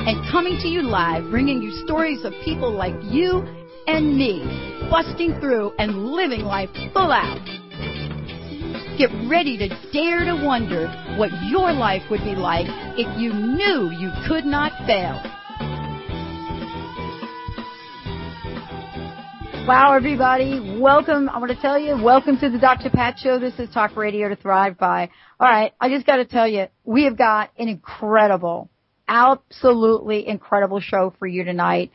and coming to you live, bringing you stories of people like you and me, busting through and living life full out. Get ready to dare to wonder what your life would be like if you knew you could not fail. Wow, everybody. Welcome. I want to tell you, welcome to the Dr. Pat Show. This is Talk Radio to Thrive By. All right, I just got to tell you, we have got an incredible, absolutely incredible show for you tonight.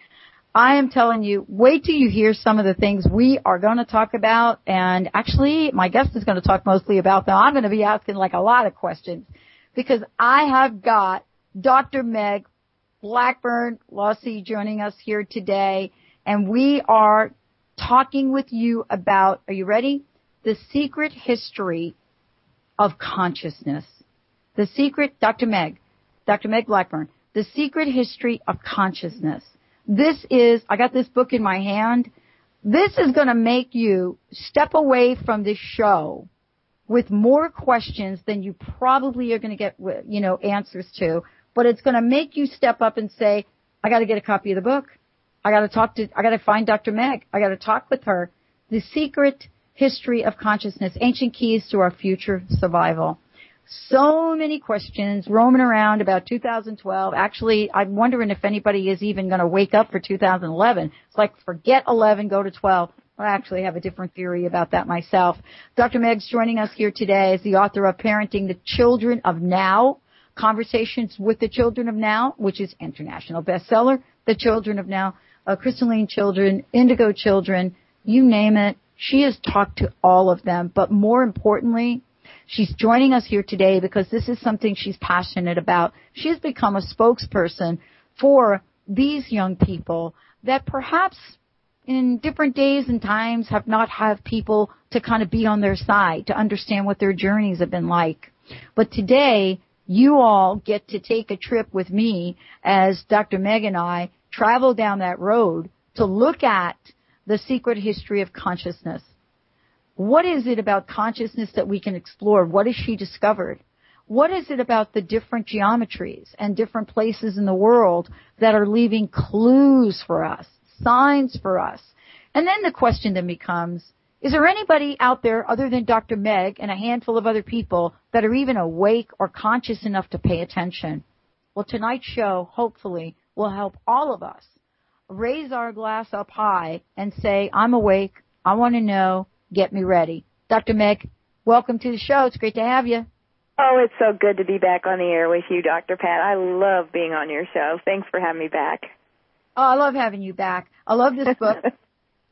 I am telling you, wait till you hear some of the things we are going to talk about. And actually, my guest is going to talk mostly about them. I'm going to be asking like a lot of questions because I have got Dr. Meg Blackburn Losey joining us here today. And we are talking with you about, are you ready? The Secret History of Consciousness. The Secret, Dr. Meg Blackburn, The Secret History of Consciousness. This is, I got this book in my hand. This is going to make you step away from this show with more questions than you probably are going to get, you know, answers to. But it's going to make you step up and say, I got to get a copy of the book. I got to find Dr. Meg. I got to talk with her. The Secret History of Consciousness, Ancient Keys to Our Future Survival. So many questions roaming around about 2012. Actually, I'm wondering if anybody is even going to wake up for 2011. It's like, forget 11, go to 12. I actually have a different theory about that myself. Dr. Meg's joining us here today as the author of Parenting the Children of Now, Conversations with the Children of Now, which is international bestseller, The Children of Now, Crystalline Children, Indigo Children, you name it. She has talked to all of them, but more importantly, she's joining us here today because this is something she's passionate about. She has become a spokesperson for these young people that perhaps in different days and times have not had people to kind of be on their side, to understand what their journeys have been like. But today, you all get to take a trip with me as Dr. Meg and I travel down that road to look at the secret history of consciousness. What is it about consciousness that we can explore? What has she discovered? What is it about the different geometries and different places in the world that are leaving clues for us, signs for us? And then the question then becomes, is there anybody out there other than Dr. Meg and a handful of other people that are even awake or conscious enough to pay attention? Well, tonight's show, hopefully, will help all of us raise our glass up high and say, I'm awake, I want to know, get me ready. Dr. Meg, welcome to the show. It's great to have you. Oh, it's so good to be back on the air with you, Dr. Pat. I love being on your show. Thanks for having me back. Oh, I love having you back. I love this book.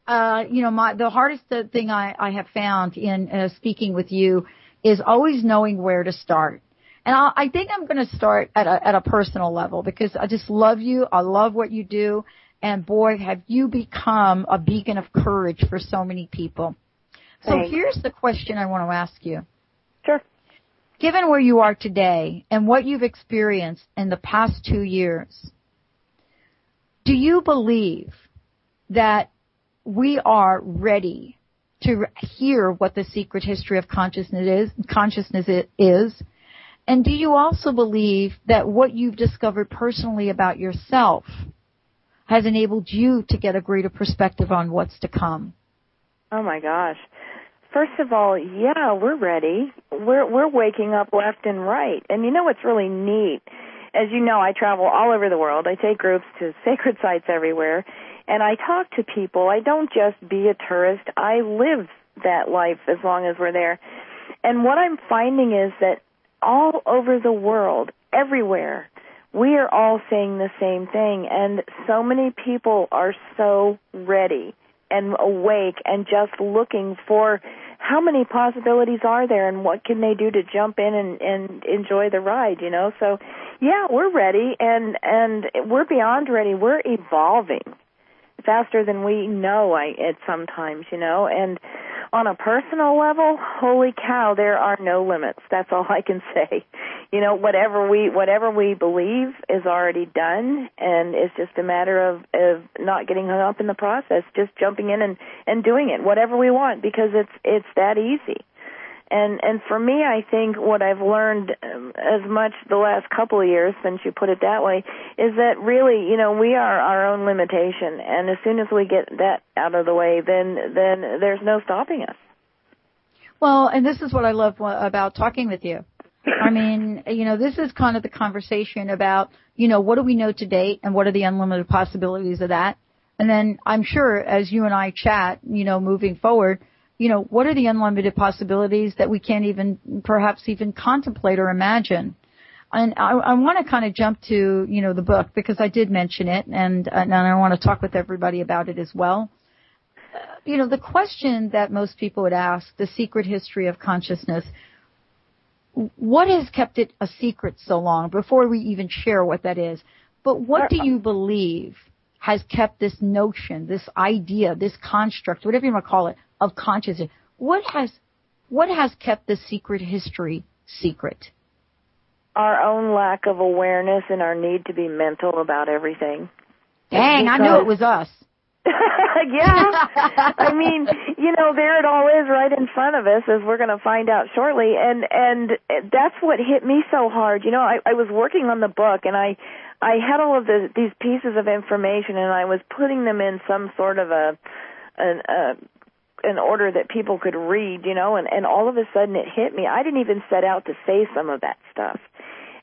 The hardest thing I have found in speaking with you is always knowing where to start. And I think I'm going to start at a personal level because I just love you. I love what you do. And, boy, have you become a beacon of courage for so many people. So here's the question I want to ask you. Sure. Given where you are today and what you've experienced in the past 2 years, do you believe that we are ready to hear what the secret history of consciousness is? And do you also believe that what you've discovered personally about yourself has enabled you to get a greater perspective on what's to come? Oh, my gosh. First of all, yeah, we're ready. We're waking up left and right. And you know what's really neat? As you know, I travel all over the world. I take groups to sacred sites everywhere. And I talk to people. I don't just be a tourist. I live that life as long as we're there. And what I'm finding is that all over the world, everywhere, we are all saying the same thing, and so many people are so ready and awake and just looking for how many possibilities are there, and what can they do to jump in and enjoy the ride, you know? So, yeah, we're ready, and we're beyond ready. We're evolving faster than we know it sometimes, you know? And on a personal level, holy cow, there are no limits. That's all I can say. You know, whatever we believe is already done, and it's just a matter of not getting hung up in the process, just jumping in and doing it, whatever we want, because it's that easy. And for me, I think what I've learned as much the last couple of years, since you put it that way, is that really, you know, we are our own limitation. And as soon as we get that out of the way, then there's no stopping us. Well, and this is what I love about talking with you. I mean, you know, this is kind of the conversation about, you know, what do we know to date and what are the unlimited possibilities of that? And then I'm sure as you and I chat, you know, moving forward, you know, what are the unlimited possibilities that we can't even perhaps even contemplate or imagine? And I want to kind of jump to, you know, the book, because I did mention it, and I want to talk with everybody about it as well. You know, the question that most people would ask, The Secret History of Consciousness, what has kept it a secret so long before we even share what that is? But what do you believe has kept this notion, this idea, this construct, whatever you want to call it, of consciousness? What has kept the secret history secret? Our own lack of awareness and our need to be mental about everything. Dang, because I knew it was us. Yeah. I mean, you know, there it all is right in front of us, as we're going to find out shortly. And that's what hit me so hard. You know, I was working on the book, and I had all of these pieces of information, and I was putting them in some sort of an order that people could read, you know, and all of a sudden it hit me. I didn't even set out to say some of that stuff.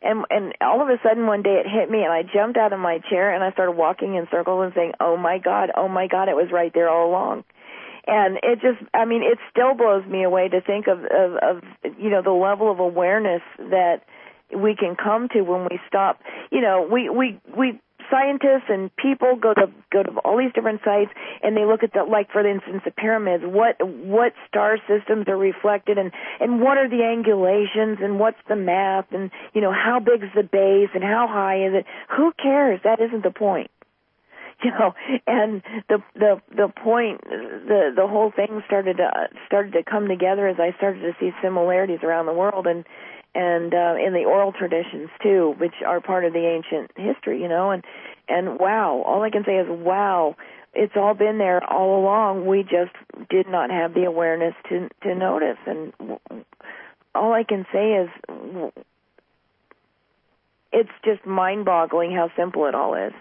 And all of a sudden one day it hit me, and I jumped out of my chair and I started walking in circles and saying, oh my God, it was right there all along. And it just, I mean, it still blows me away to think of you know, the level of awareness that we can come to when we stop. You know, we scientists and people go to all these different sites, and they look at the, like, for instance, the pyramids. What star systems are reflected, and what are the angulations, and what's the math, and, you know, how big is the base, and how high is it? Who cares? That isn't the point, you know. And the point, the whole thing started to come together as I started to see similarities around the world, and in the oral traditions, too, which are part of the ancient history, you know, and wow, all I can say is, wow, it's all been there all along. We just did not have the awareness to notice, and all I can say is it's just mind-boggling how simple it all is.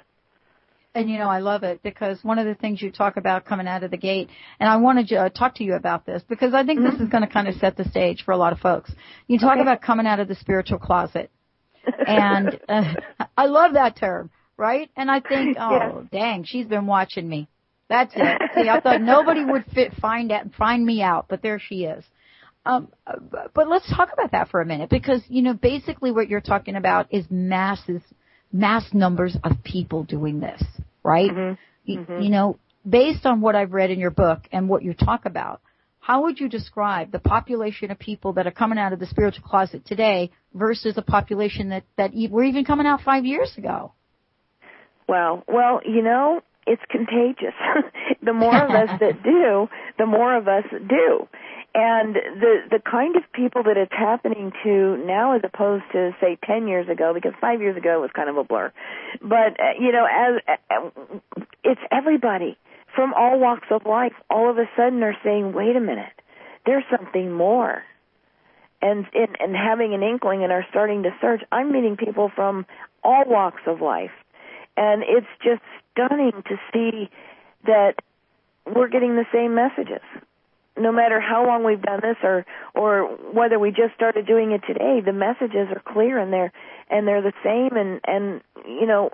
And, you know, I love it, because one of the things you talk about coming out of the gate, and I wanted to talk to you about this, because I think this is going to kind of set the stage for a lot of folks. You talk about coming out of the spiritual closet. And I love that term, right? And I think, dang, she's been watching me. That's it. See, I thought nobody would find me out, but there she is. But let's talk about that for a minute, because, you know, basically what you're talking about is mass numbers of people doing this, right? Mm-hmm. You know, based on what I've read in your book and what you talk about, how would you describe the population of people that are coming out of the spiritual closet today versus a population that were even coming out 5 years ago? Well, you know, it's contagious. The more of us that do, the more of us do. And the kind of people that it's happening to now, as opposed to, say, 10 years ago, because 5 years ago was kind of a blur. But, you know, as it's everybody from all walks of life. All of a sudden they're saying, wait a minute, there's something more. And having an inkling and are starting to search. I'm meeting people from all walks of life. And it's just stunning to see that we're getting the same messages. No matter how long we've done this, or whether we just started doing it today, the messages are clear and they're the same. And you know,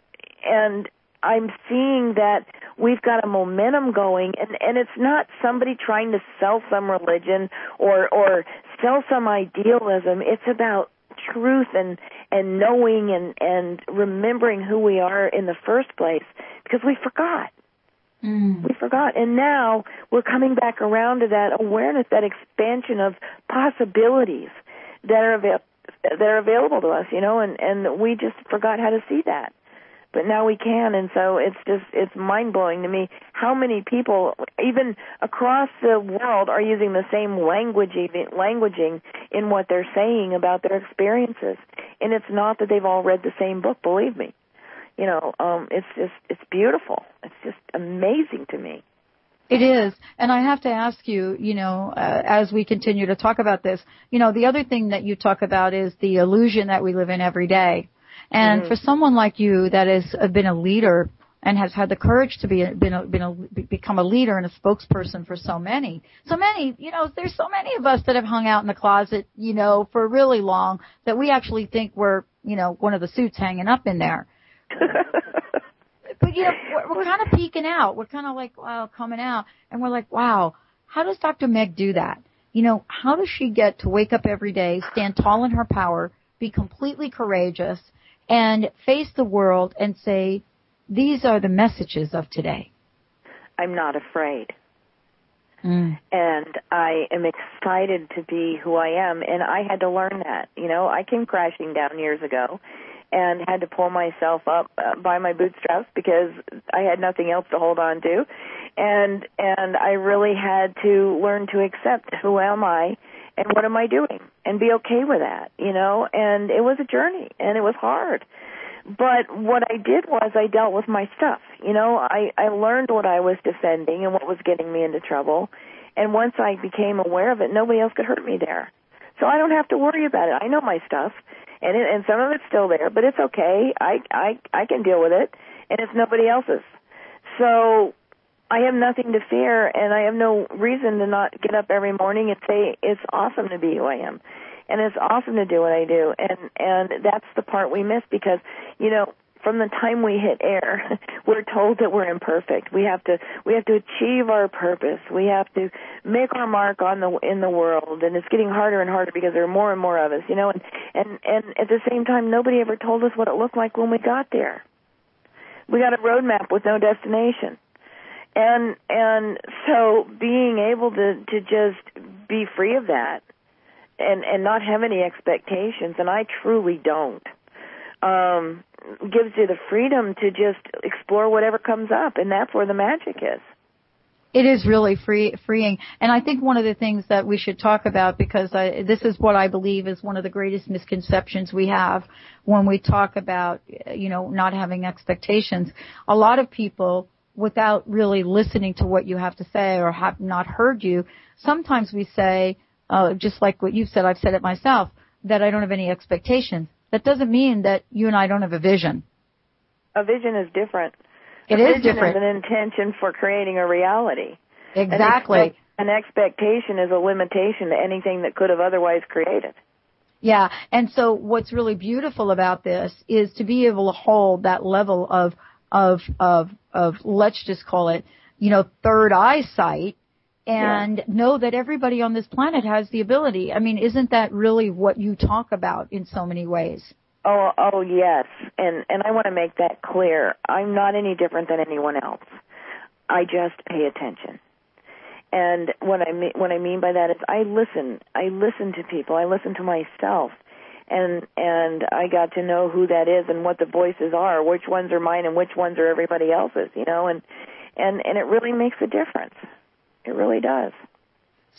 and I'm seeing that we've got a momentum going, and it's not somebody trying to sell some religion or sell some idealism. It's about truth and knowing and remembering who we are in the first place, because we forgot. We forgot. And now we're coming back around to that awareness, that expansion of possibilities that are available to us, you know, and we just forgot how to see that. But now we can, and so it's mind-blowing to me how many people, even across the world, are using the same languaging in what they're saying about their experiences. And it's not that they've all read the same book, believe me. You know, it's beautiful. It's just amazing to me. It is. And I have to ask you, you know, as we continue to talk about this, you know, the other thing that you talk about is the illusion that we live in every day. And for someone like you that has been a leader and has had the courage to become a leader and a spokesperson for so many, you know, there's so many of us that have hung out in the closet, you know, for really long that we actually think we're, you know, one of the suits hanging up in there. But, you know, we're kind of peeking out. We're kind of like, wow, coming out. And we're like, wow, how does Dr. Meg do that? You know, how does she get to wake up every day, stand tall in her power, be completely courageous, and face the world and say, these are the messages of today? I'm not afraid. And I am excited to be who I am. And I had to learn that. You know, I came crashing down years ago and had to pull myself up by my bootstraps because I had nothing else to hold on to. And I really had to learn to accept who am I and what am I doing and be okay with that, you know. And it was a journey and it was hard. But what I did was I dealt with my stuff. You know, I learned what I was defending and what was getting me into trouble. And once I became aware of it, nobody else could hurt me there. So I don't have to worry about it. I know my stuff. And some of it's still there, but it's okay. I can deal with it, and it's nobody else's. So I have nothing to fear, and I have no reason to not get up every morning and say it's awesome to be who I am, and it's awesome to do what I do. And that's the part we miss because, you know, from the time we hit air, we're told that we're imperfect. We have to achieve our purpose. We have to make our mark in the world, and it's getting harder and harder because there are more and more of us, you know. And at the same time, nobody ever told us what it looked like when we got there. We got a roadmap with no destination, and so being able to just be free of that, and not have any expectations, and I truly don't. Gives you the freedom to just explore whatever comes up, and that's where the magic is. It is really freeing. And I think one of the things that we should talk about, because this is what I believe is one of the greatest misconceptions we have when we talk about, you know, not having expectations. A lot of people, without really listening to what you have to say or have not heard you, sometimes we say, just like what you've said, I've said it myself, that I don't have any expectations. That doesn't mean that you and I don't have a vision. A vision is different. It is different. Is an intention for creating a reality. Exactly. An expectation is a limitation to anything that could have otherwise created. Yeah, and so what's really beautiful about this is to be able to hold that level of let's just call it, you know, third eye sight. And know that everybody on this planet has the ability. I mean, isn't that really what you talk about in so many ways? Oh, yes. And I want to make that clear. I'm not any different than anyone else. I just pay attention. And what I mean by that is I listen. I listen to people. I listen to myself. And I got to know who that is and what the voices are, which ones are mine and which ones are everybody else's, you know. And it really makes a difference. It really does.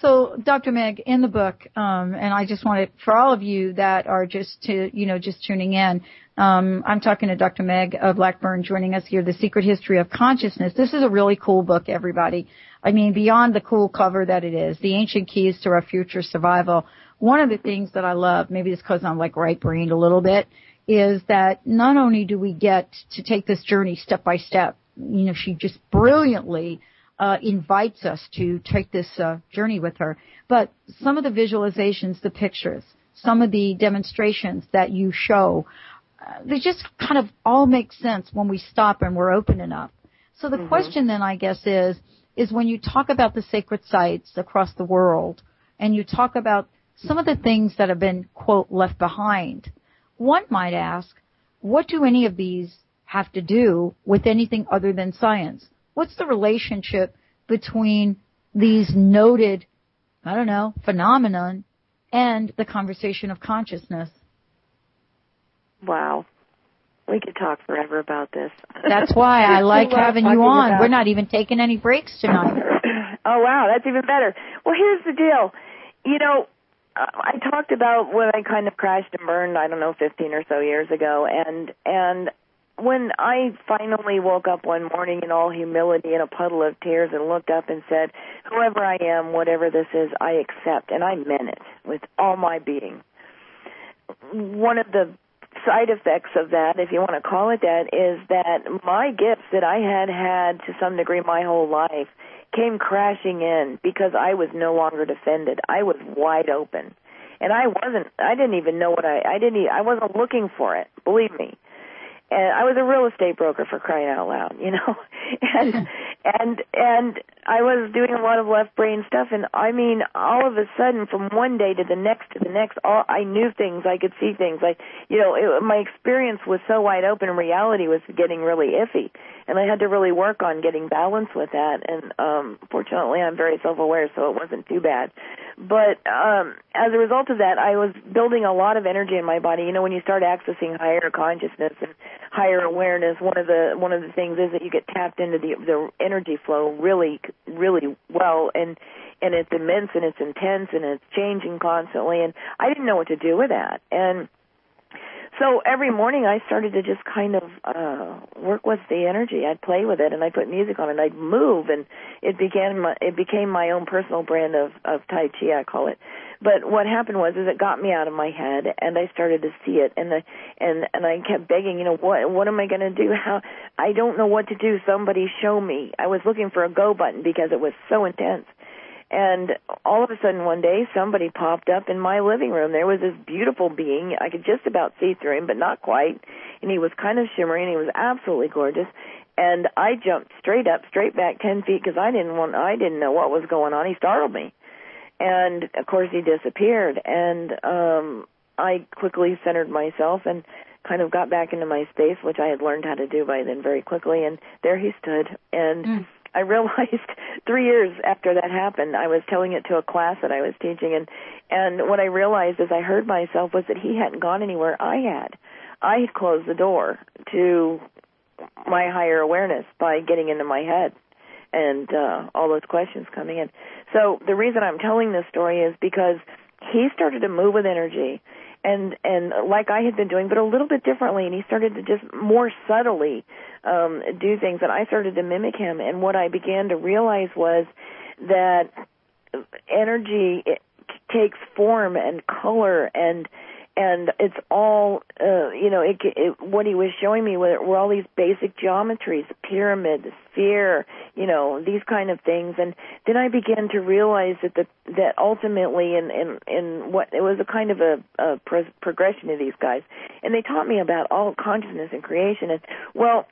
So, Dr. Meg, in the book, and I just wanted, for all of you that are just tuning in, I'm talking to Dr. Meg Blackburn joining us here, The Secret History of Consciousness. This is a really cool book, everybody. I mean, beyond the cool cover that it is, The Ancient Keys to Our Future Survival, one of the things that I love, maybe it's because I'm like right-brained a little bit, is that not only do we get to take this journey step by step, you know, she just brilliantly invites us to take this journey with her. But some of the visualizations, the pictures, some of the demonstrations that you show, they just kind of all make sense when we stop and we're open enough. So the question then, I guess, is when you talk about the sacred sites across the world and you talk about some of the things that have been, quote, left behind, one might ask, what do any of these have to do with anything other than science? what's the relationship between these noted, I don't know, phenomenon and the conversation of consciousness? Wow. We could talk forever about this. That's why I like having you on. We're not even taking any breaks tonight. Oh, wow. That's even better. Well, here's the deal. You know, I talked about when I kind of crashed and burned, I don't know, 15 or so years ago. And when I finally woke up one morning in all humility in a puddle of tears and looked up and said, whoever I am, whatever this is, I accept. And I meant it with all my being. One of the side effects of that, if you want to call it that, is that my gifts that I had to some degree my whole life came crashing in because I was no longer defended. I was wide open, and I wasn't looking for it, believe me. And I was a real estate broker, for crying out loud, you know. And I was doing a lot of left brain stuff, and I mean, all of a sudden, from one day to the next, I knew things, I could see things, like, you know, my experience was so wide open, and reality was getting really iffy, and I had to really work on getting balance with that. And fortunately, I'm very self-aware, so it wasn't too bad. But as a result of that, I was building a lot of energy in my body. You know, when you start accessing higher consciousness and higher awareness, one of the things is that you get tapped into the energy flow really, really well, and it's immense and it's intense and it's changing constantly. And I didn't know what to do with that. And so every morning I started to just kind of work with the energy. I'd play with it, and I'd put music on it, and I'd move, and it became my own personal brand of Tai Chi, I call it. But what happened was, is it got me out of my head, and I started to see it, and I kept begging, you know, what am I going to do? How? I don't know what to do. Somebody show me. I was looking for a go button because it was so intense. And all of a sudden one day somebody popped up in my living room. There was this beautiful being. I could just about see through him, but not quite. And he was kind of shimmering. He was absolutely gorgeous. And I jumped straight up, straight back 10 feet because I didn't know what was going on. He startled me. And, of course, he disappeared. And I quickly centered myself and kind of got back into my space, which I had learned how to do by then very quickly. And there he stood. And I realized 3 years after that happened, I was telling it to a class that I was teaching, and what I realized as I heard myself was that he hadn't gone anywhere. I had closed the door to my higher awareness by getting into my head and all those questions coming in. So the reason I'm telling this story is because he started to move with energy, and like I had been doing, but a little bit differently, and he started to just more subtly do things, and I started to mimic him. And what I began to realize was that energy, it takes form and color, and it's all, you know, what he was showing me were all these basic geometries, pyramid, sphere, you know, these kind of things. And then I began to realize that ultimately in what it was a kind of a progression of these guys. And they taught me about all consciousness and creation. And, well,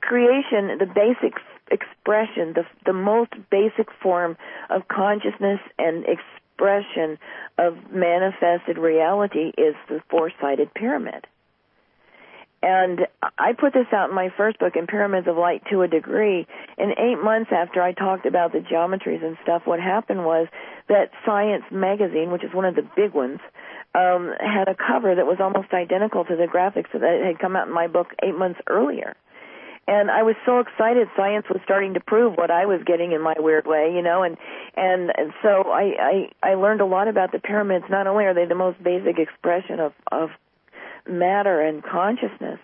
creation, the basic expression, the most basic form of consciousness and expression of manifested reality is the four-sided pyramid. And I put this out in my first book, in Pyramids of Light, to a degree. And 8 months after I talked about the geometries and stuff, what happened was that Science Magazine, which is one of the big ones, had a cover that was almost identical to the graphics that had come out in my book 8 months earlier. And I was so excited. Science was starting to prove what I was getting in my weird way, you know. And so I learned a lot about the pyramids. Not only are they the most basic expression of matter and consciousness,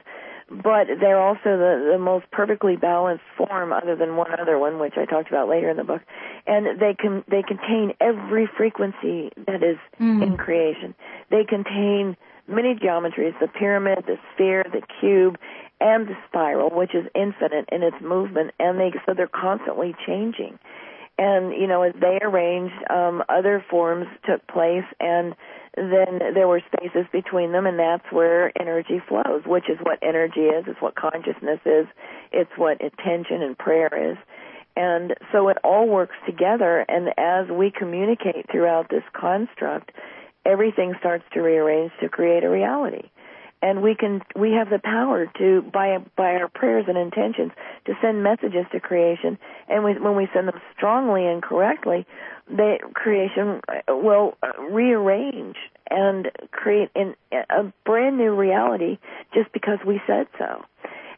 but they're also the most perfectly balanced form, other than one other one, which I talked about later in the book. And they contain every frequency that is in creation. They contain many geometries: the pyramid, the sphere, the cube, and the spiral, which is infinite in its movement, and they're constantly changing. And, you know, as they arranged, other forms took place, and then there were spaces between them, and that's where energy flows, which is what energy is, it's what consciousness is, it's what intention and prayer is. And so it all works together, and as we communicate throughout this construct, everything starts to rearrange to create a reality. And we have the power to, by our prayers and intentions, to send messages to creation. And when we send them strongly and correctly, creation will rearrange and create a brand new reality just because we said so.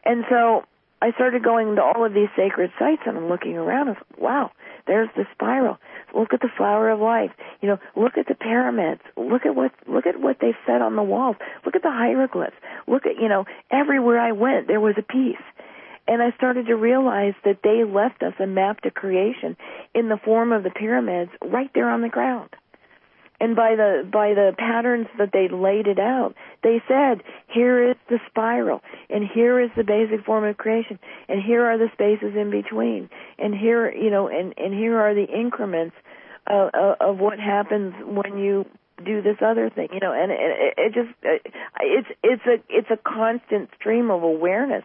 And so I started going to all of these sacred sites, and I'm looking around, and I was like, wow, there's the spiral. Look at the Flower of Life. You know, look at the pyramids. Look at what they've said on the walls. Look at the hieroglyphs. Look at, you know, everywhere I went, there was a piece. And I started to realize that they left us a map to creation in the form of the pyramids right there on the ground. And by the patterns that they laid it out, they said, here is the spiral, and here is the basic form of creation, and here are the spaces in between, and here, you know, and here are the increments of what happens when you do this other thing, you know. And it's a constant stream of awareness.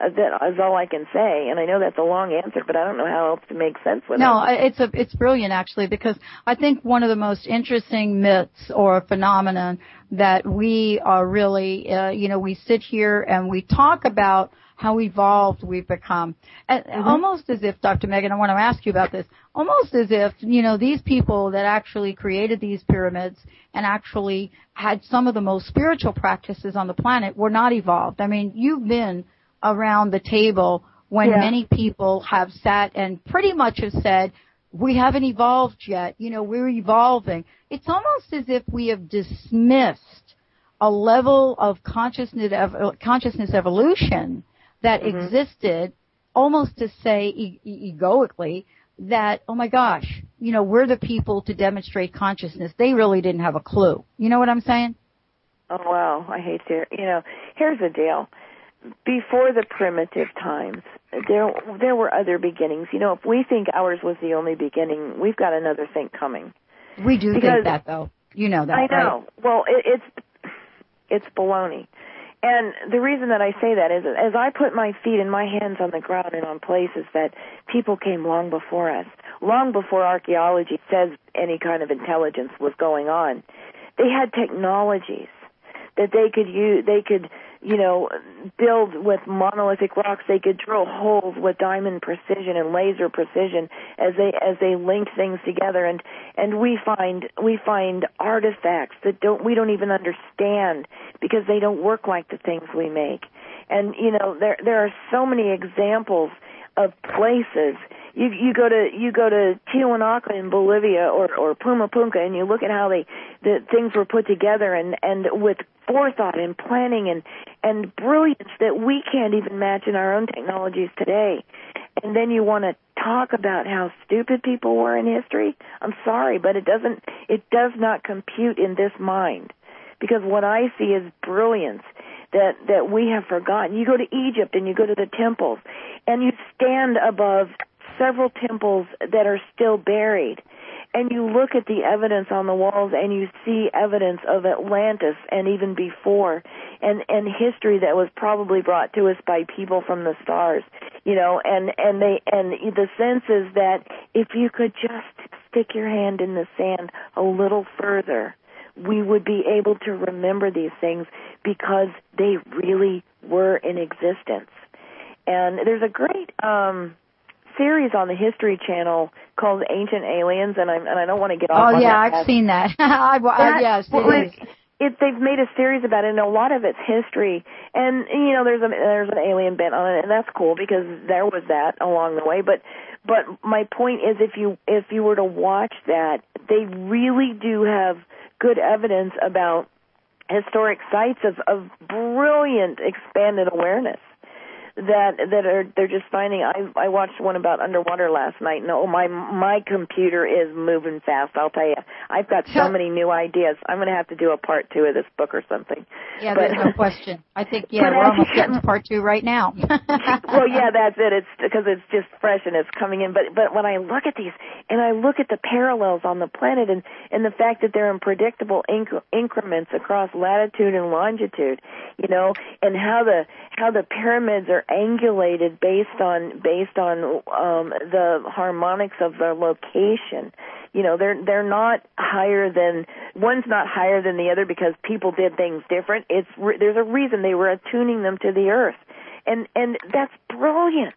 That is all I can say, and I know that's a long answer, but I don't know how else to make sense with it. No, it's brilliant, actually, because I think one of the most interesting myths or phenomenon that we are really, we sit here and we talk about how evolved we've become. And almost as if, Dr. Megan, I want to ask you about this, almost as if, you know, these people that actually created these pyramids and actually had some of the most spiritual practices on the planet were not evolved. I mean, you've been around the table when many people have sat and pretty much have said, we haven't evolved yet, you know, we're evolving. It's almost as if we have dismissed a level of consciousness evolution that existed, almost to say egoically that, oh my gosh, you know, we're the people to demonstrate consciousness. They really didn't have a clue. You know what I'm saying? Oh, wow. I hate to, you know, here's the deal. Before the primitive times, there were other beginnings. You know, if we think ours was the only beginning, we've got another thing coming. We do think that, though. You know that, I know. Right? Well, it's baloney. And the reason that I say that is, as I put my feet and my hands on the ground and on places that people came long before us, long before archaeology says any kind of intelligence was going on, they had technologies that they could use. They could, you know, build with monolithic rocks. They could drill holes with diamond precision and laser precision as they link things together. And we find artifacts that we don't even understand because they don't work like the things we make. And you know, there are so many examples of places. You go to Tiwanaku in Bolivia or Puma Punka, and you look at how the things were put together and with forethought and planning and brilliance that we can't even match in our own technologies today. And then you want to talk about how stupid people were in history? I'm sorry, but it does not compute in this mind, because what I see is brilliance that we have forgotten. You go to Egypt and you go to the temples, and you stand above several temples that are still buried, and you look at the evidence on the walls, and you see evidence of Atlantis and even before, and history that was probably brought to us by people from the stars, you know, and the sense is that if you could just stick your hand in the sand a little further, we would be able to remember these things because they really were in existence. And there's a great series on the History Channel called Ancient Aliens, and I don't want to get off on that. Oh, yeah, I've seen that. They've made a series about it, and a lot of it's history. And, you know, there's an alien bent on it, and that's cool because there was that along the way. But my point is, if you were to watch that, they really do have good evidence about historic sites of brilliant expanded awareness that they're just finding. I watched one about underwater last night, and oh, my computer is moving fast, I'll tell you. I've got so many new ideas. I'm going to have to do a part 2 of this book or something. Yeah, but there's no question. I think, yeah, we're almost getting to part 2 right now. Well, yeah, that's it. It's because it's just fresh and it's coming in. But when I look at these, and I look at the parallels on the planet and the fact that they're in predictable increments across latitude and longitude, you know, and how the pyramids are angulated based on the harmonics of their location. You know, they're not higher than, one's not higher than the other because people did things different. There's a reason they were attuning them to the earth. And that's brilliant.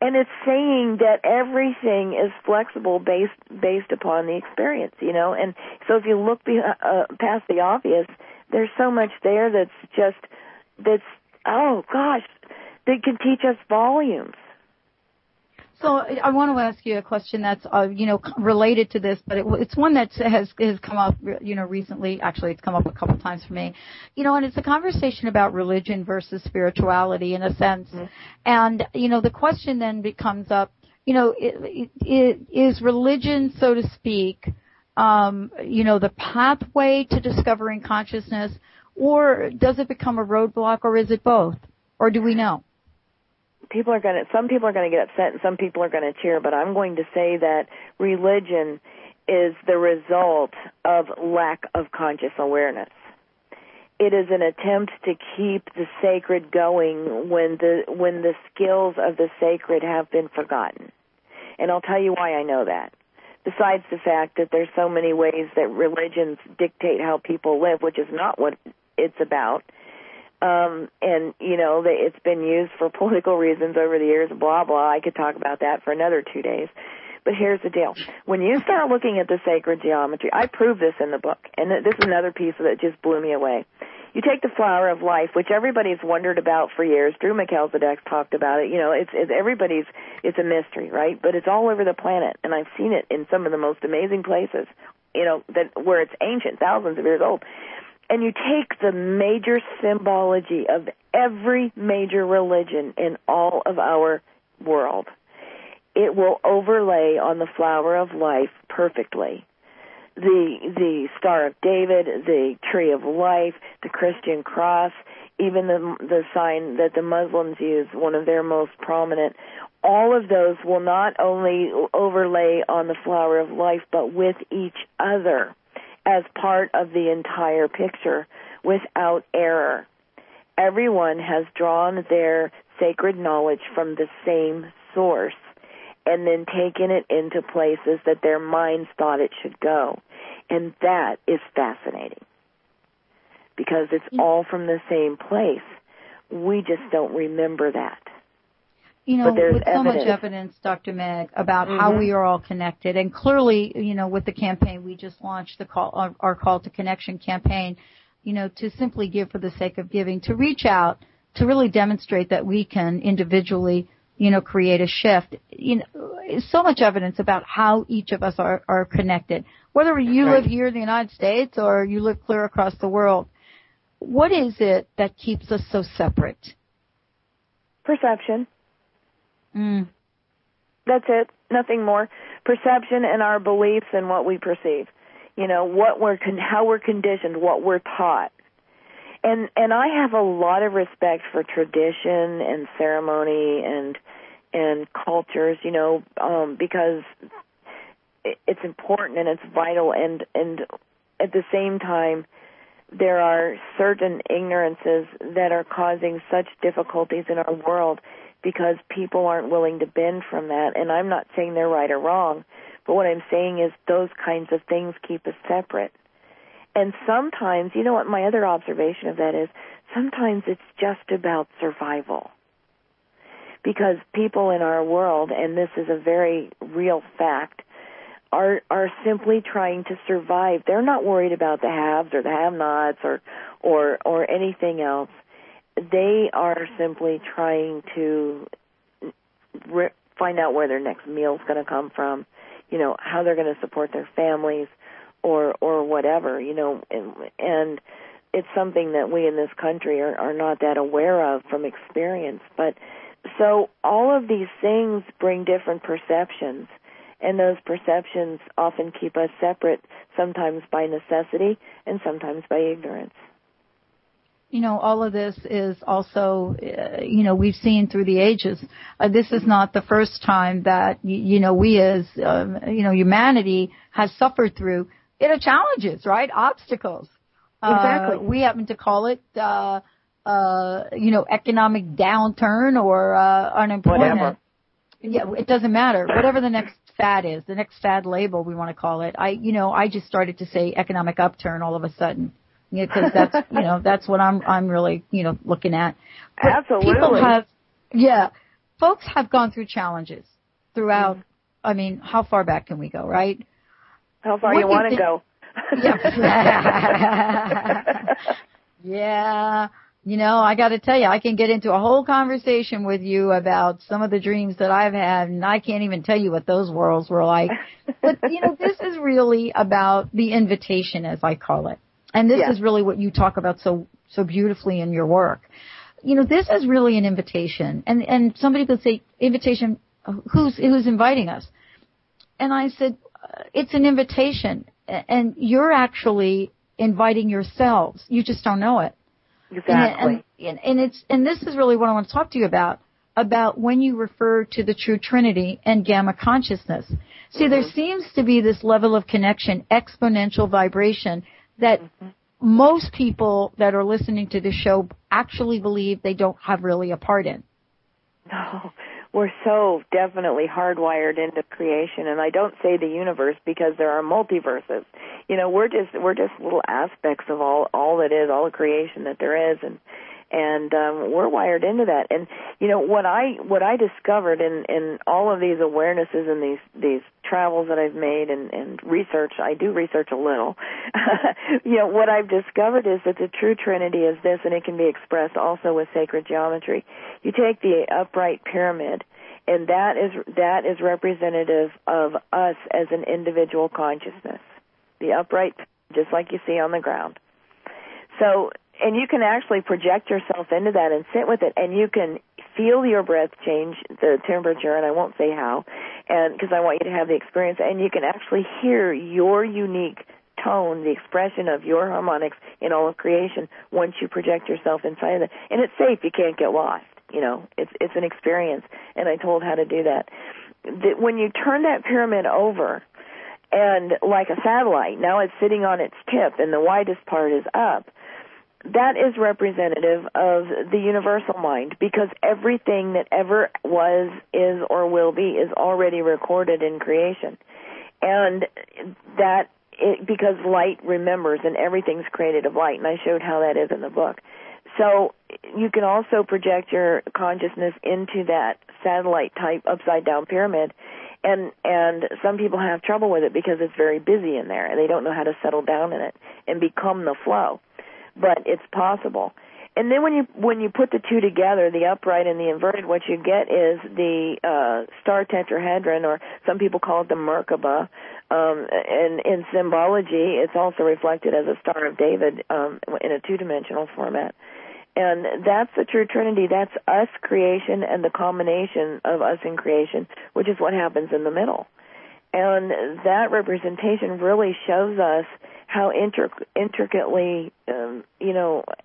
And it's saying that everything is flexible based upon the experience, you know. And so if you look past the obvious, there's so much there that's oh gosh, that can teach us volumes. So I want to ask you a question that's, related to this, but it's one that has come up, recently. Actually, it's come up a couple of times for me, and it's a conversation about religion versus spirituality in a sense. Mm-hmm. And, the question then becomes up, is religion, so to speak, the pathway to discovering consciousness, or does it become a roadblock, or is it both, or do we know? Some people are going to get upset and some people are going to cheer, but I'm going to say that religion is the result of lack of conscious awareness. It is an attempt to keep the sacred going when the skills of the sacred have been forgotten. And I'll tell you why I know that. Besides the fact that there's so many ways that religions dictate how people live, which is not what it's about. It's been used for political reasons over the years, blah, blah. I could talk about that for another 2 days. But here's the deal. When you start looking at the sacred geometry, I prove this in the book, and this is another piece that just blew me away. You take the Flower of Life, which everybody's wondered about for years. Drew Melchizedek talked about it. It's a mystery, right? But it's all over the planet, and I've seen it in some of the most amazing places, where it's ancient, thousands of years old. And you take the major symbology of every major religion in all of our world. It will overlay on the Flower of Life perfectly. The Star of David, the Tree of Life, the Christian cross, even the sign that the Muslims use, one of their most prominent. All of those will not only overlay on the Flower of Life, but with each other, as part of the entire picture, without error. Everyone has drawn their sacred knowledge from the same source and then taken it into places that their minds thought it should go. And that is fascinating because it's all from the same place. We just don't remember that. With so much evidence, Dr. Meg, about mm-hmm. how we are all connected. And clearly, with the campaign, we just launched our Call to Connection campaign, to simply give for the sake of giving, to reach out, to really demonstrate that we can individually, create a shift. So much evidence about how each of us are connected, whether you live here in the United States or you live clear across the world. What is it that keeps us so separate? Perception. Mm. That's it. Nothing more. Perception and our beliefs and what we perceive. How we're conditioned, what we're taught. And I have a lot of respect for tradition and ceremony and cultures, because it's important and it's vital. And at the same time, there are certain ignorances that are causing such difficulties in our world, because people aren't willing to bend from that. And I'm not saying they're right or wrong, but what I'm saying is those kinds of things keep us separate. And sometimes, what my other observation of that is, sometimes it's just about survival. Because people in our world, and this is a very real fact, are simply trying to survive. They're not worried about the haves or the have-nots or anything else. They are simply trying to find out where their next meal is going to come from, how they're going to support their families or whatever, and it's something that we in this country are not that aware of from experience. But so all of these things bring different perceptions, and those perceptions often keep us separate, sometimes by necessity and sometimes by ignorance. All of this is also, we've seen through the ages. This is not the first time that, we as, humanity has suffered through, challenges, right? Obstacles. Exactly. We happen to call it, economic downturn or unemployment. Whatever. Yeah, it doesn't matter. Whatever the next fad is, the next fad label we want to call it. I just started to say economic upturn all of a sudden, because that's that's what I'm really looking at. But absolutely. Folks have gone through challenges throughout. Mm-hmm. I mean, how far back can we go, right? How far you want to go? Yeah. Yeah. I got to tell you, I can get into a whole conversation with you about some of the dreams that I've had, and I can't even tell you what those worlds were like. But, this is really about the invitation, as I call it. And this is really what you talk about so beautifully in your work. This is really an invitation. And somebody could say, invitation, who's inviting us? And I said, it's an invitation. And you're actually inviting yourselves. You just don't know it. Exactly. And this is really what I want to talk to you about when you refer to the true Trinity and gamma consciousness. See, mm-hmm. There seems to be this level of connection, exponential vibration, that mm-hmm. most people that are listening to this show actually believe they don't have really a part in. No, we're so definitely hardwired into creation, and I don't say the universe because there are multiverses. We're just little aspects of all that is, all the creation that there is, and we're wired into that. And what I discovered in all of these awarenesses and these travels that I've made and research, I do research a little. What I've discovered is that the true Trinity is this, and it can be expressed also with sacred geometry. You take the upright pyramid, and that is representative of us as an individual consciousness. The upright, just like you see on the ground. So, and you can actually project yourself into that and sit with it, and you can feel your breath change the temperature, and I won't say how, and because I want you to have the experience, and you can actually hear your unique tone, the expression of your harmonics in all of creation once you project yourself inside of it. And it's safe, you can't get lost. It's an experience, and I told how to do that. When you turn that pyramid over, and like a satellite, now it's sitting on its tip, and the widest part is up. That is representative of the universal mind, because everything that ever was, is, or will be is already recorded in creation. And because light remembers, and everything's created of light, and I showed how that is in the book. So you can also project your consciousness into that satellite-type upside-down pyramid, and some people have trouble with it because it's very busy in there, and they don't know how to settle down in it and become the flow. But it's possible. And then when you put the two together, the upright and the inverted, what you get is the star tetrahedron, or some people call it the Merkabah. And in symbology, it's also reflected as a Star of David in a two-dimensional format. And that's the true Trinity. That's us, creation, and the combination of us and creation, which is what happens in the middle. And that representation really shows us how intricately,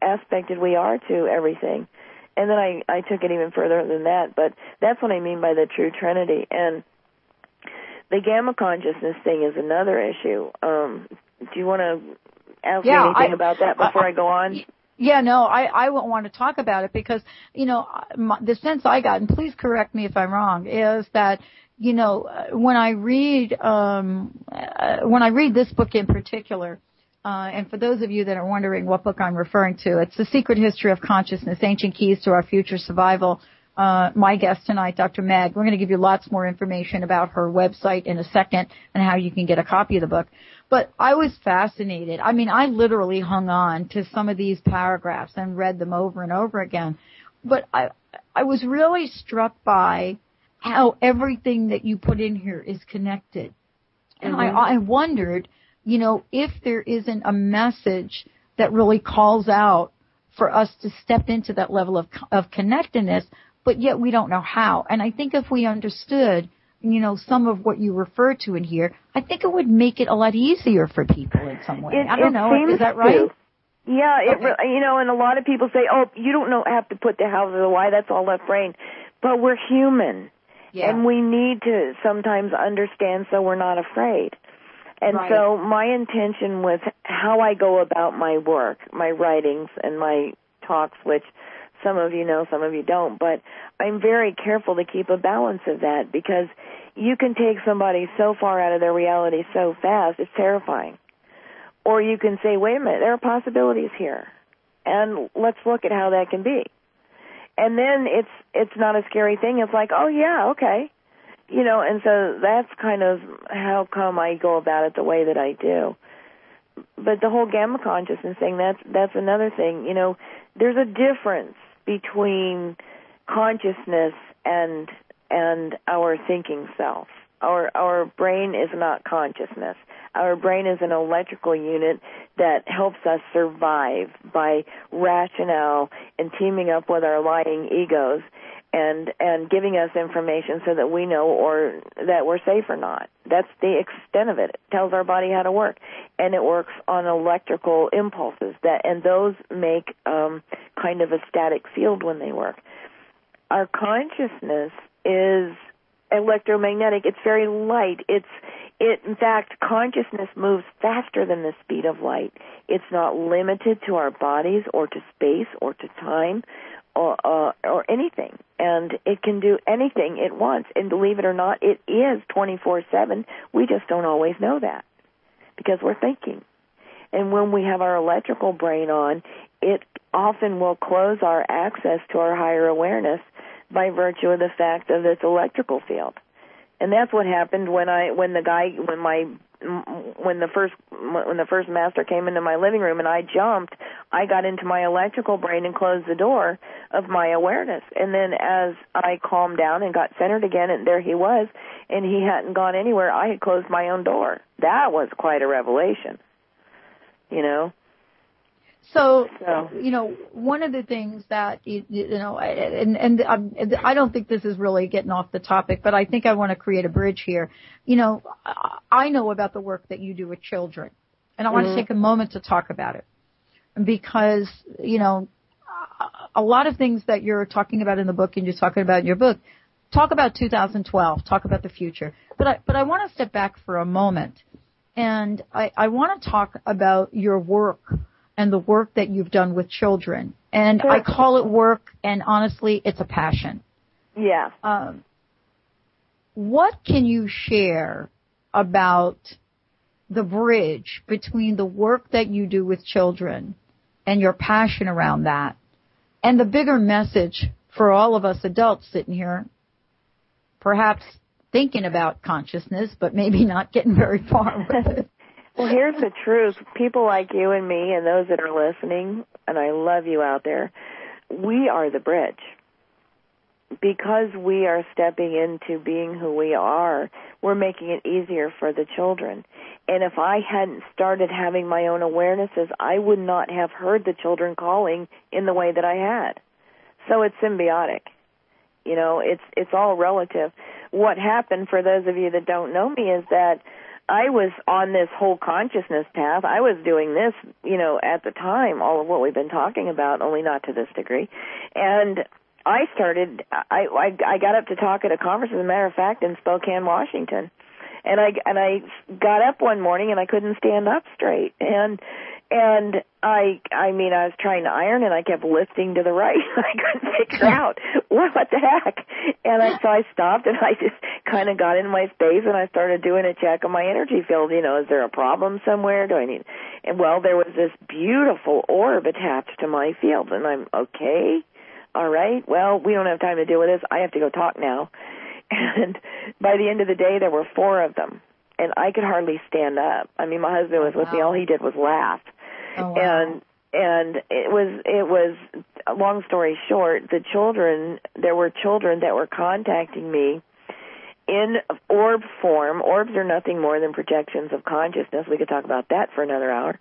aspected we are to everything. And then I took it even further than that, but that's what I mean by the true Trinity. And the gamma consciousness thing is another issue. Do you want to ask me anything about that before I go on? Yeah, no, I won't want to talk about it because, the sense I got, and please correct me if I'm wrong, is that, when I read this book in particular, and for those of you that are wondering what book I'm referring to, it's The Secret History of Consciousness, Ancient Keys to Our Future Survival. My guest tonight, Dr. Meg, we're going to give you lots more information about her website in a second and how you can get a copy of the book. But I was fascinated. I mean, I literally hung on to some of these paragraphs and read them over and over again. But I was really struck by how everything that you put in here is connected. And mm-hmm. I wondered, if there isn't a message that really calls out for us to step into that level of connectedness, but yet we don't know how. And I think if we understood, some of what you refer to in here, I think it would make it a lot easier for people in some way. I don't know. Is that right? Yeah. Okay. And a lot of people say, oh, you don't know, have to put the how or the why. That's all left brain. But we're human. Yeah. And we need to sometimes understand so we're not afraid. And right. So my intention with how I go about my work, my writings, and my talks, which some of you know, some of you don't, but I'm very careful to keep a balance of that, because you can take somebody so far out of their reality so fast, it's terrifying. Or you can say, wait a minute, there are possibilities here, and let's look at how that can be. And then it's not a scary thing. It's like, oh, yeah, okay. You know, and so that's kind of how come I go about it the way that I do. But the whole gamma consciousness thing, that's another thing. You know, there's a difference between consciousness and our thinking self. Our brain is not consciousness. Our brain is an electrical unit that helps us survive by rationale and teaming up with our lying egos and giving us information so that we know or that we're safe or not. That's the extent of it. It tells our body how to work, and it works on electrical impulses, and those make kind of a static field when they work. Our consciousness is electromagnetic. It's very light. In fact, consciousness moves faster than the speed of light. It's not limited to our bodies or to space or to time or anything. And it can do anything it wants. And believe it or not, it is 24/7. We just don't always know that because we're thinking. And when we have our electrical brain on, it often will close our access to our higher awareness by virtue of the fact of this electrical field. And that's what happened when the first master came into my living room and I jumped, I got into my electrical brain and closed the door of my awareness. And then as I calmed down and got centered again, and there he was, and he hadn't gone anywhere, I had closed my own door. That was quite a revelation, you know. So, you know, one of the things that, I don't think this is really getting off the topic, but I think I want to create a bridge here. You know, I know about the work that you do with children, and I want to take a moment to talk about it, because, you know, a lot of things that you're talking about in the book and you're talking about in your book, talk about 2012, talk about the future. But I want to step back for a moment, and I want to talk about your work and the work that you've done with children. And sure. I call it work, and honestly, it's a passion. Yeah. What can you share about the bridge between the work that you do with children and your passion around that, and the bigger message for all of us adults sitting here, perhaps thinking about consciousness, but maybe not getting very far with it? Well, here's the truth. People like you and me and those that are listening, and I love you out there, we are the bridge. Because we are stepping into being who we are, we're making it easier for the children. And if I hadn't started having my own awarenesses, I would not have heard the children calling in the way that I had. So it's symbiotic. You know, it's all relative. What happened, for those of you that don't know me, is that I was on this whole consciousness path. I was doing this, you know, at the time, all of what we've been talking about, only not to this degree. And I started, I got up to talk at a conference, as a matter of fact, in Spokane, Washington. And I got up one morning and I couldn't stand up straight. And I mean, I was trying to iron and I kept lifting to the right. I couldn't figure out what the heck. So I stopped and I just kind of got in my space and I started doing a check on my energy field. You know, is there a problem somewhere? Do I need? And well, there was this beautiful orb attached to my field, and I'm okay. All right. Well, we don't have time to deal with this. I have to go talk now. And by the end of the day, there were four of them, and I could hardly stand up. I mean, my husband was with me. All he did was laugh. Oh, wow. And it was, long story short, there were children that were contacting me in orb form. Orbs are nothing more than projections of consciousness. We could talk about that for another hour.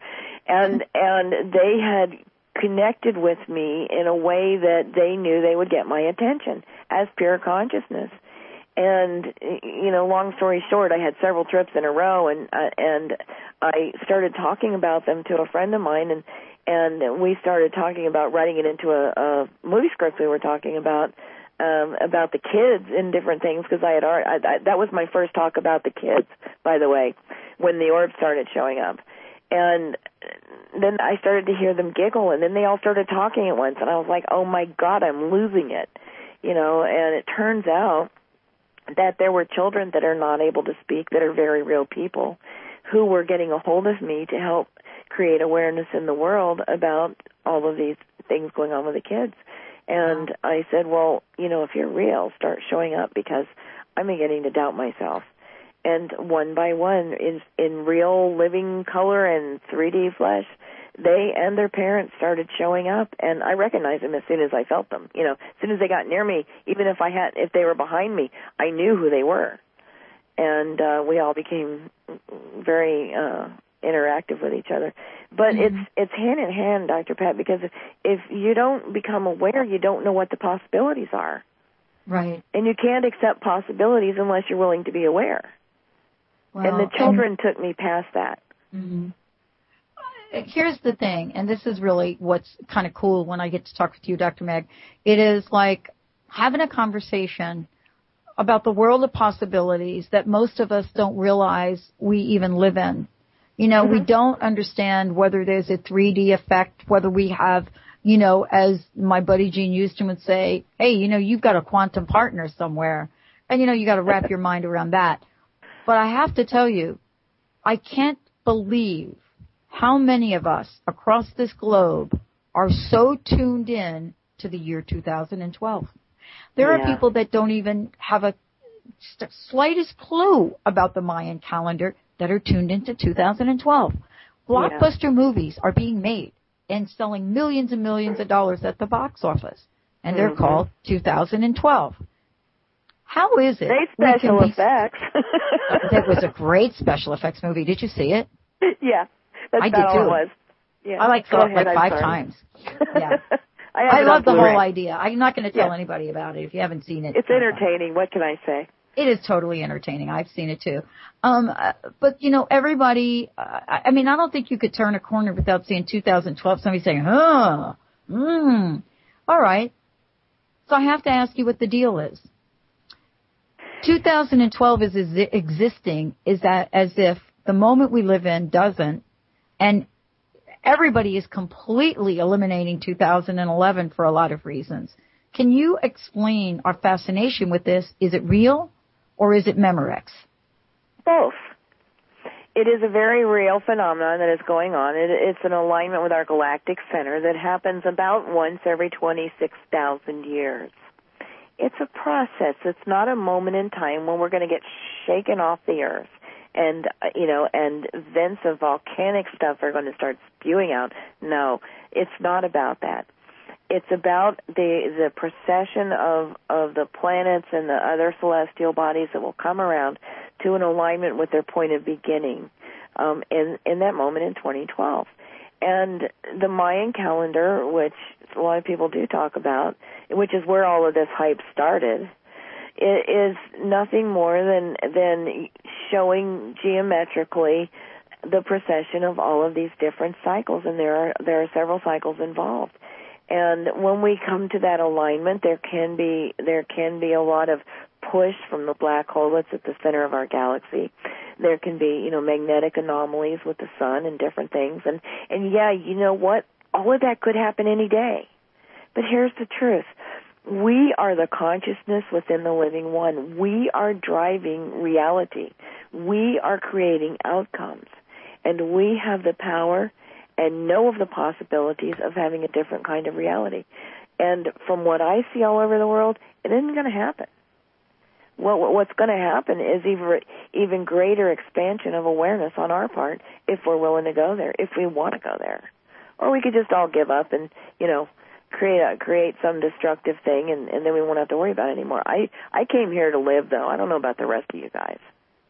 And they had connected with me in a way that they knew they would get my attention as pure consciousness. And, you know, long story short, I had several trips in a row, and I started talking about them to a friend of mine, and we started talking about writing it into a movie script we were talking about the kids and different things, because that was my first talk about the kids, by the way, when the orb started showing up. And then I started to hear them giggle, and then they all started talking at once, and I was like, oh, my God, I'm losing it, you know. And it turns out that there were children that are not able to speak that are very real people who were getting a hold of me to help create awareness in the world about all of these things going on with the kids. And I said, well, you know, if you're real, start showing up, because I'm beginning to doubt myself. And one by one, in real living color and 3D flesh, they and their parents started showing up, and I recognized them as soon as I felt them. You know, as soon as they got near me, even if they were behind me, I knew who they were. And we all became very interactive with each other. But it's hand in hand, Dr. Pat, because if you don't become aware, you don't know what the possibilities are. Right. And you can't accept possibilities unless you're willing to be aware. Well, and the children took me past that. Mm-hmm. Here's the thing, and this is really what's kind of cool when I get to talk with you, Dr. Meg. It is like having a conversation about the world of possibilities that most of us don't realize we even live in. You know, we don't understand whether there's a 3D effect, whether we have, you know, as my buddy Gene Houston would say, hey, you know, you've got a quantum partner somewhere. And, you know, you got to wrap your mind around that. But I have to tell you, I can't believe how many of us across this globe are so tuned in to the year 2012. There are people that don't even have a slightest clue about the Mayan calendar that are tuned into 2012. Blockbuster movies are being made and selling millions and millions of dollars at the box office, and they're called 2012. How is it? Great special effects. That was a great special effects movie. Did you see it? Yeah. That's I did all too. It was. Yeah. I saw it like 5 times. Yeah. I love the whole idea. I'm not going to tell anybody about it if you haven't seen it. It's entertaining. What can I say? It is totally entertaining. I've seen it too. But, you know, everybody, I mean, I don't think you could turn a corner without seeing 2012, somebody saying, all right. So I have to ask you what the deal is. 2012 is existing is that as if the moment we live in doesn't, and everybody is completely eliminating 2011 for a lot of reasons. Can you explain our fascination with this? Is it real or is it Memorex? Both. It is a very real phenomenon that is going on. It's an alignment with our galactic center that happens about once every 26,000 years. It's a process. It's not a moment in time when we're going to get shaken off the earth. And, you know, and vents of volcanic stuff are going to start spewing out. No, it's not about that. It's about the precession of the planets and the other celestial bodies that will come around to an alignment with their point of beginning in that moment in 2012. And the Mayan calendar, which a lot of people do talk about, which is where all of this hype started, it is nothing more than showing geometrically the precession of all of these different cycles, and there are several cycles involved. And when we come to that alignment, there can be a lot of push from the black hole that's at the center of our galaxy. There can be, you know, magnetic anomalies with the sun and different things. And yeah, you know what? All of that could happen any day. But here's the truth. We are the consciousness within the living one. We are driving reality. We are creating outcomes. And we have the power and know of the possibilities of having a different kind of reality. And from what I see all over the world, it isn't going to happen. Well, what's going to happen is even greater expansion of awareness on our part if we're willing to go there, if we want to go there. Or we could just all give up and, you know, create some destructive thing, and then we won't have to worry about it anymore. I came here to live, though. I don't know about the rest of you guys.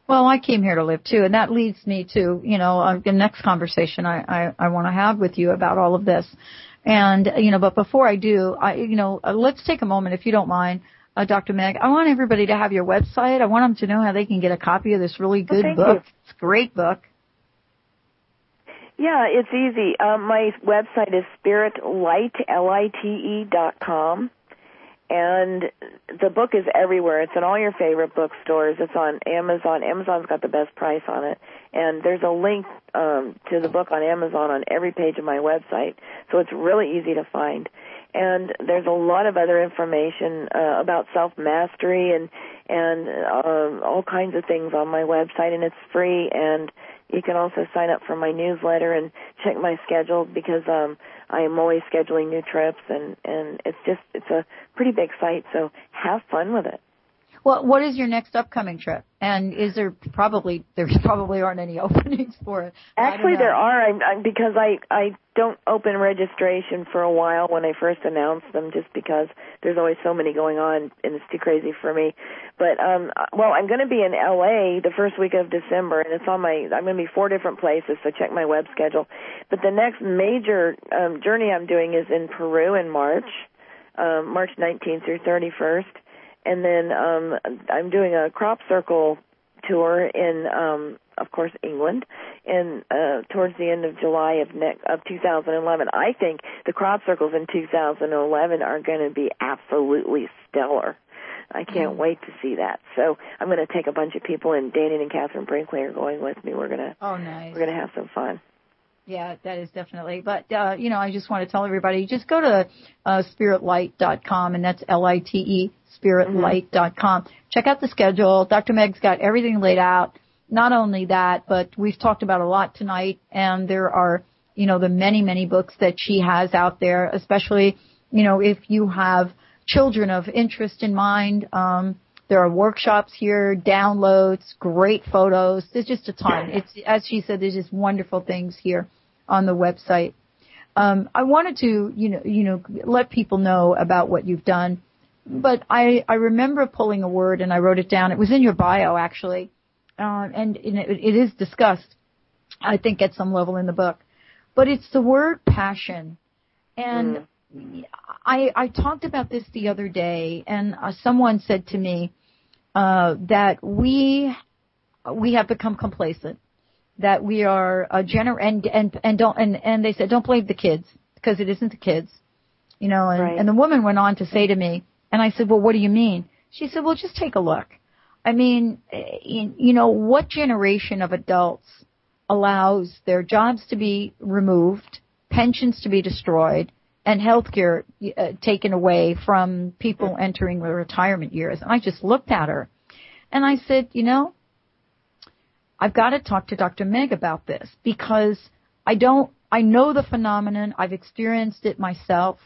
Well, I came here to live, too, and that leads me to, you know, the next conversation I want to have with you about all of this. And, you know, but before I do, let's take a moment, if you don't mind, Dr. Meg. I want everybody to have your website. I want them to know how they can get a copy of this really good book. You. It's a great book. Yeah, it's easy. My website is spiritlight.com. And the book is everywhere. It's in all your favorite bookstores. It's on Amazon. Amazon's got the best price on it. And there's a link to the book on Amazon on every page of my website. So it's really easy to find. And there's a lot of other information about self-mastery and all kinds of things on my website. And it's free. And you can also sign up for my newsletter and check my schedule because I am always scheduling new trips, and it's a pretty big site, so have fun with it. Well, what is your next upcoming trip? And is there probably aren't any openings for it. Actually, there are, because I don't open registration for a while when I first announce them just because there's always so many going on and it's too crazy for me. But, I'm going to be in L.A. the first week of December, and it's I'm going to be 4 different places, so check my web schedule. But the next major journey I'm doing is in Peru in March 19th through 31st. And then I'm doing a crop circle tour in, of course, England, and towards the end of July of 2011. I think the crop circles in 2011 are going to be absolutely stellar. I can't wait to see that. So I'm going to take a bunch of people, and Danny and Catherine Brinkley are going with me. We're going to we're going to have some fun. Yeah, that is definitely. But, I just want to tell everybody, just go to spiritlight.com, and that's L-I-T-E, spiritlight.com. Check out the schedule. Dr. Meg's got everything laid out. Not only that, but we've talked about a lot tonight, and there are, the many, many books that she has out there, especially, if you have children of interest in mind. There are workshops here, downloads, great photos. There's just a ton. It's, as she said, there's just wonderful things here on the website. I wanted to, let people know about what you've done. But I remember pulling a word and I wrote it down. It was in your bio, actually. And it is discussed, I think, at some level in the book. But it's the word passion. And I talked about this the other day, and someone said to me, that we have become complacent, that we are a and they said, don't blame the kids because it isn't the kids, right. And the woman went on to say to me, and I said, well, what do you mean? She said, well, just take a look. I mean, what generation of adults allows their jobs to be removed, pensions to be destroyed, and healthcare taken away from people entering their retirement years? And I just looked at her and I said, I've got to talk to Dr. Meg about this because I know the phenomenon. I've experienced it myself.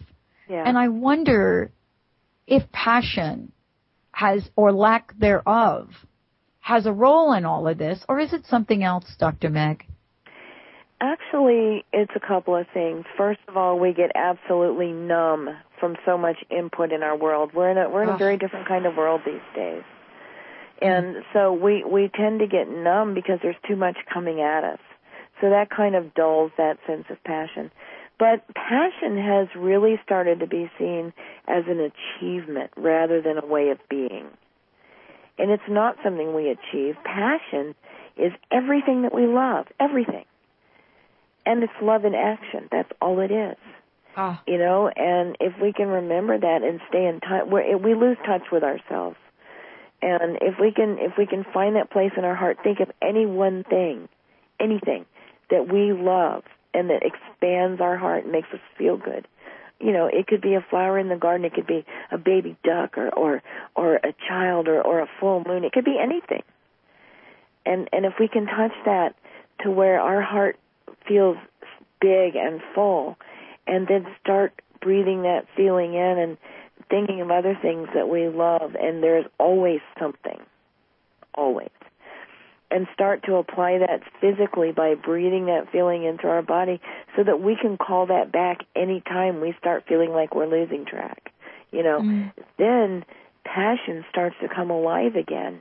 Yeah. And I wonder if passion has, or lack thereof, has a role in all of this, or is it something else, Dr. Meg? Actually, it's a couple of things. First of all, we get absolutely numb from so much input in our world. We're in a very different kind of world these days. And so we tend to get numb because there's too much coming at us. So that kind of dulls that sense of passion. But passion has really started to be seen as an achievement rather than a way of being. And it's not something we achieve. Passion is everything that we love, everything. And it's love in action. That's all it is. And if we can remember that and stay in touch, we lose touch with ourselves. And if we can find that place in our heart, think of any one thing, anything that we love and that expands our heart and makes us feel good. It could be a flower in the garden. It could be a baby duck or a child or a full moon. It could be anything. And if we can touch that to where our heart feels big and full, and then start breathing that feeling in and thinking of other things that we love, and there's always something, always. And start to apply that physically by breathing that feeling into our body so that we can call that back any time we start feeling like we're losing track. Then passion starts to come alive again,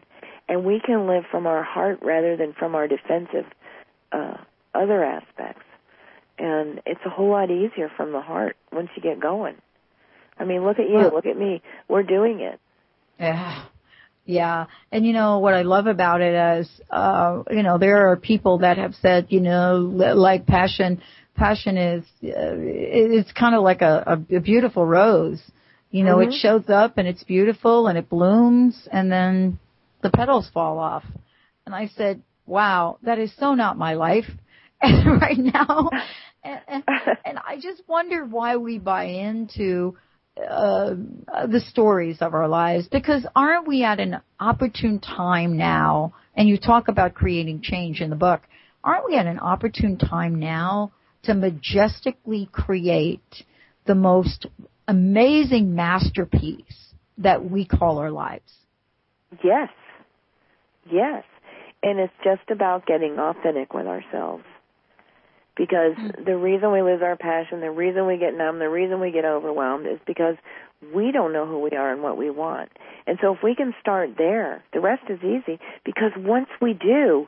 and we can live from our heart rather than from our defensive other aspects, and it's a whole lot easier from the heart once you get going. I mean, look at you, look at me. We're doing it. Yeah. And what I love about it is, there are people that have said, like passion is, it's kind of like a beautiful rose. You know, it shows up and it's beautiful and it blooms and then the petals fall off. And I said, wow, that is so not my life right now. And I just wonder why we buy into the stories of our lives, because aren't we at an opportune time now? And you talk about creating change in the book. Aren't we at an opportune time now to majestically create the most amazing masterpiece that we call our lives? Yes. Yes. And it's just about getting authentic with ourselves. Because the reason we lose our passion, the reason we get numb, the reason we get overwhelmed is because we don't know who we are and what we want. And so if we can start there, the rest is easy. Because once we do,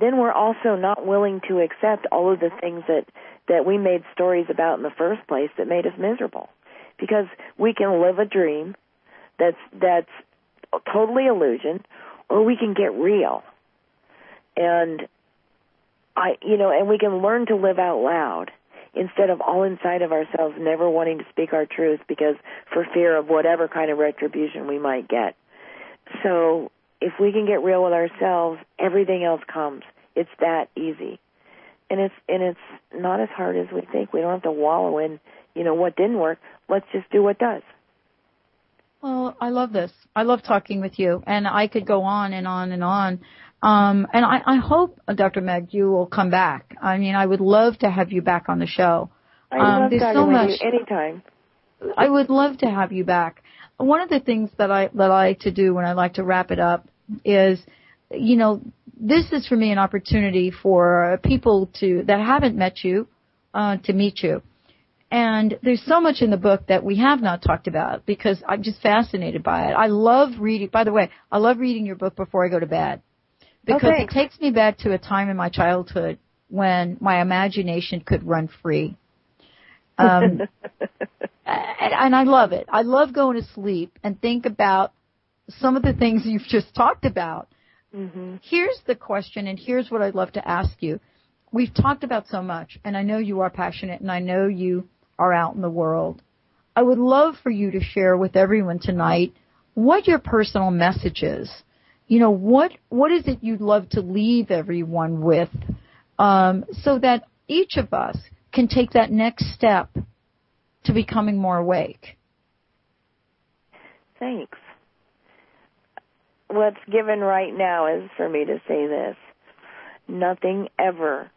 then we're also not willing to accept all of the things that we made stories about in the first place that made us miserable. Because we can live a dream that's totally illusion, or we can get real. And and we can learn to live out loud instead of all inside of ourselves, never wanting to speak our truth because for fear of whatever kind of retribution we might get. So if we can get real with ourselves, everything else comes. It's that easy. And it's not as hard as we think. We don't have to wallow in, what didn't work. Let's just do what does. Well, I love this. I love talking with you, and I could go on and on and on. And I hope, Dr. Meg, you will come back. I mean, I would love to have you back on the show. I love talking with you anytime. I would love to have you back. One of the things that I like to do when I like to wrap it up is, this is for me an opportunity for people that haven't met you, to meet you. And there's so much in the book that we have not talked about because I'm just fascinated by it. I love reading. By the way, I love reading your book before I go to bed. Because it takes me back to a time in my childhood when my imagination could run free. And I love it. I love going to sleep and think about some of the things you've just talked about. Mm-hmm. Here's the question, and here's what I'd love to ask you. We've talked about so much, and I know you are passionate, and I know you are out in the world. I would love for you to share with everyone tonight what your personal message is. What is it you'd love to leave everyone with, so that each of us can take that next step to becoming more awake? Thanks. What's given right now is for me to say this. Nothing ever,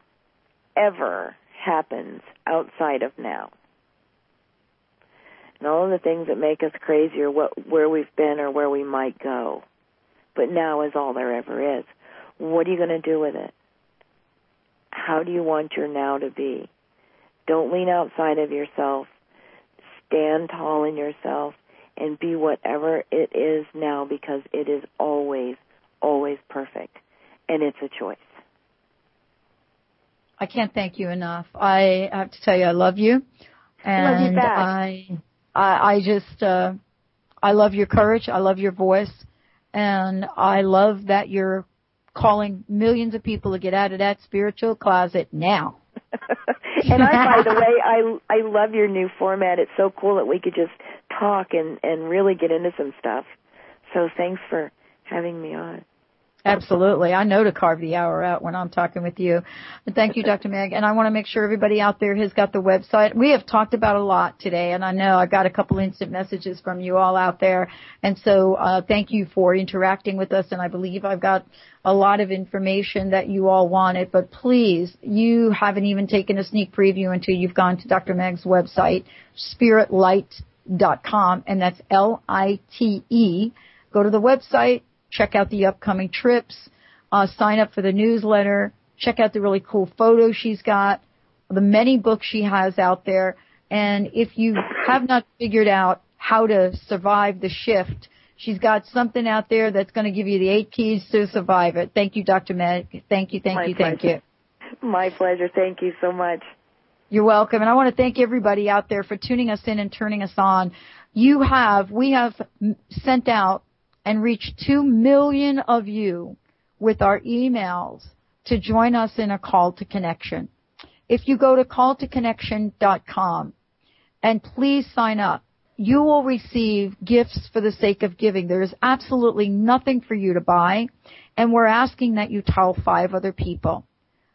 ever happens outside of now. And all of the things that make us crazy are where we've been or where we might go. But now is all there ever is. What are you going to do with it? How do you want your now to be? Don't lean outside of yourself. Stand tall in yourself and be whatever it is now, because it is always, always perfect. And it's a choice. I can't thank you enough. I have to tell you, I love you. And I love you back. I love your courage. I love your voice. And I love that you're calling millions of people to get out of that spiritual closet now. And I, by the way, I love your new format. It's so cool that we could just talk and really get into some stuff. So thanks for having me on. Absolutely. I know to carve the hour out when I'm talking with you. And thank you, Dr. Meg. And I want to make sure everybody out there has got the website. We have talked about a lot today, and I know I got a couple instant messages from you all out there. And so thank you for interacting with us. And I believe I've got a lot of information that you all wanted. But please, you haven't even taken a sneak preview until you've gone to Dr. Meg's website, spiritlight.com, and that's LITE. Go to the website. Check out the upcoming trips, sign up for the newsletter, check out the really cool photos she's got, the many books she has out there. And if you have not figured out how to survive the shift, she's got something out there that's going to give you the 8 keys to survive it. Thank you, Dr. Meg. Thank you. My pleasure. Thank you so much. You're welcome. And I want to thank everybody out there for tuning us in and turning us on. We have sent out and reach 2 million of you with our emails to join us in a call to connection. If you go to calltoconnection.com and please sign up, You will receive gifts for the sake of giving. There is absolutely nothing for you to buy, and we're asking that you tell 5 other people.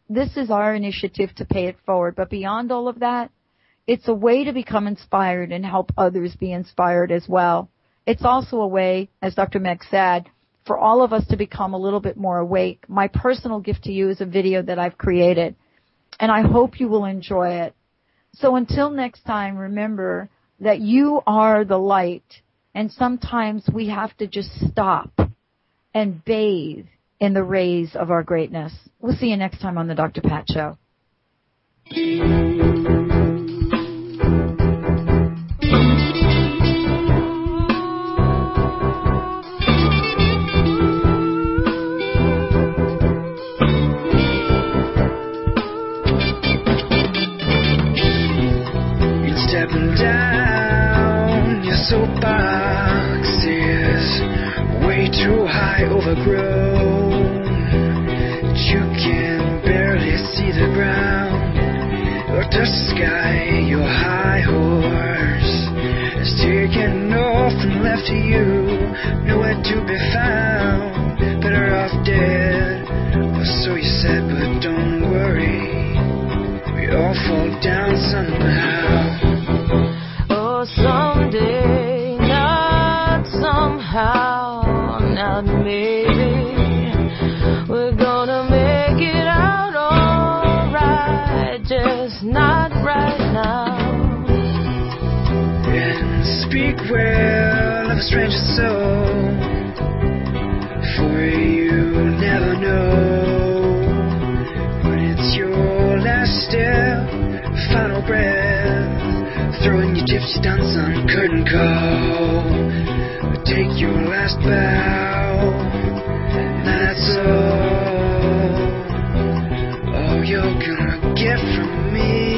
This is our initiative to pay it forward, but beyond all of that, it's a way to become inspired and help others be inspired as well. It's also a way, as Dr. Meg said, for all of us to become a little bit more awake. My personal gift to you is a video that I've created, and I hope you will enjoy it. So until next time, remember that you are the light, and sometimes we have to just stop and bathe in the rays of our greatness. We'll see you next time on the Dr. Pat Show. You're stepping down your soapbox is way too high, overgrown. You can barely see the ground or touch the sky. Your high horse is taken north and left to you, nowhere to be found. Better off dead, or so you said. But don't worry, we all fall down somehow. Oh, someday, not somehow, not maybe. We're gonna make it out alright, just not right now. And speak well of a stranger's soul, for you never know. When it's your last step, final breath, throwing your gypsy dance on curtain call, take your last bow. That's all you're gonna get from me.